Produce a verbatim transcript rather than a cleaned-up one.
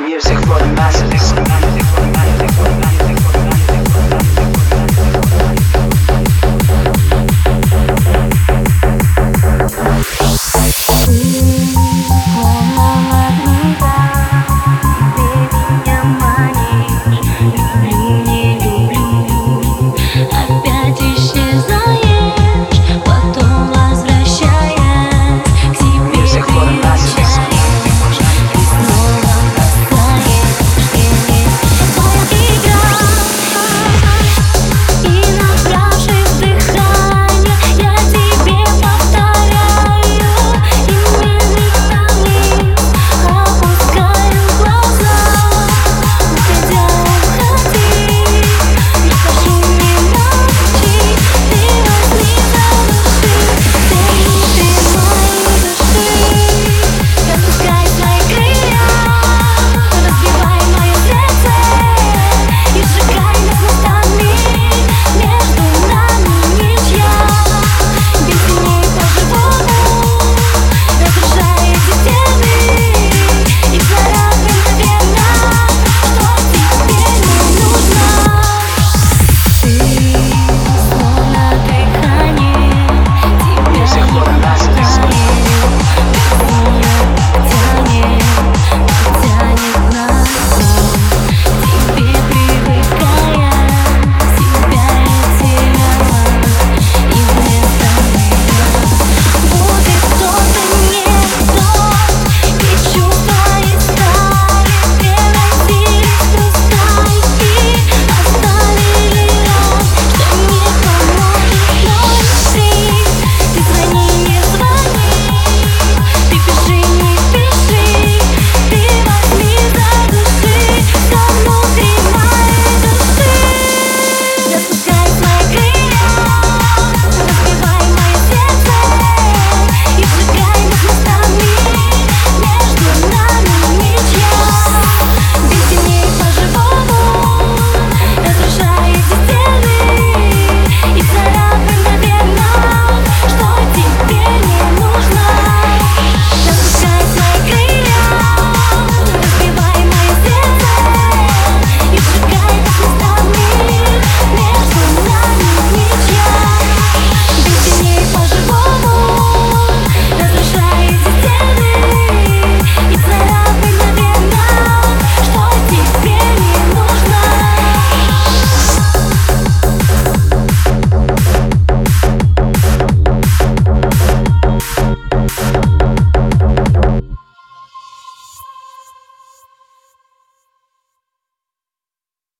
Music for the masses.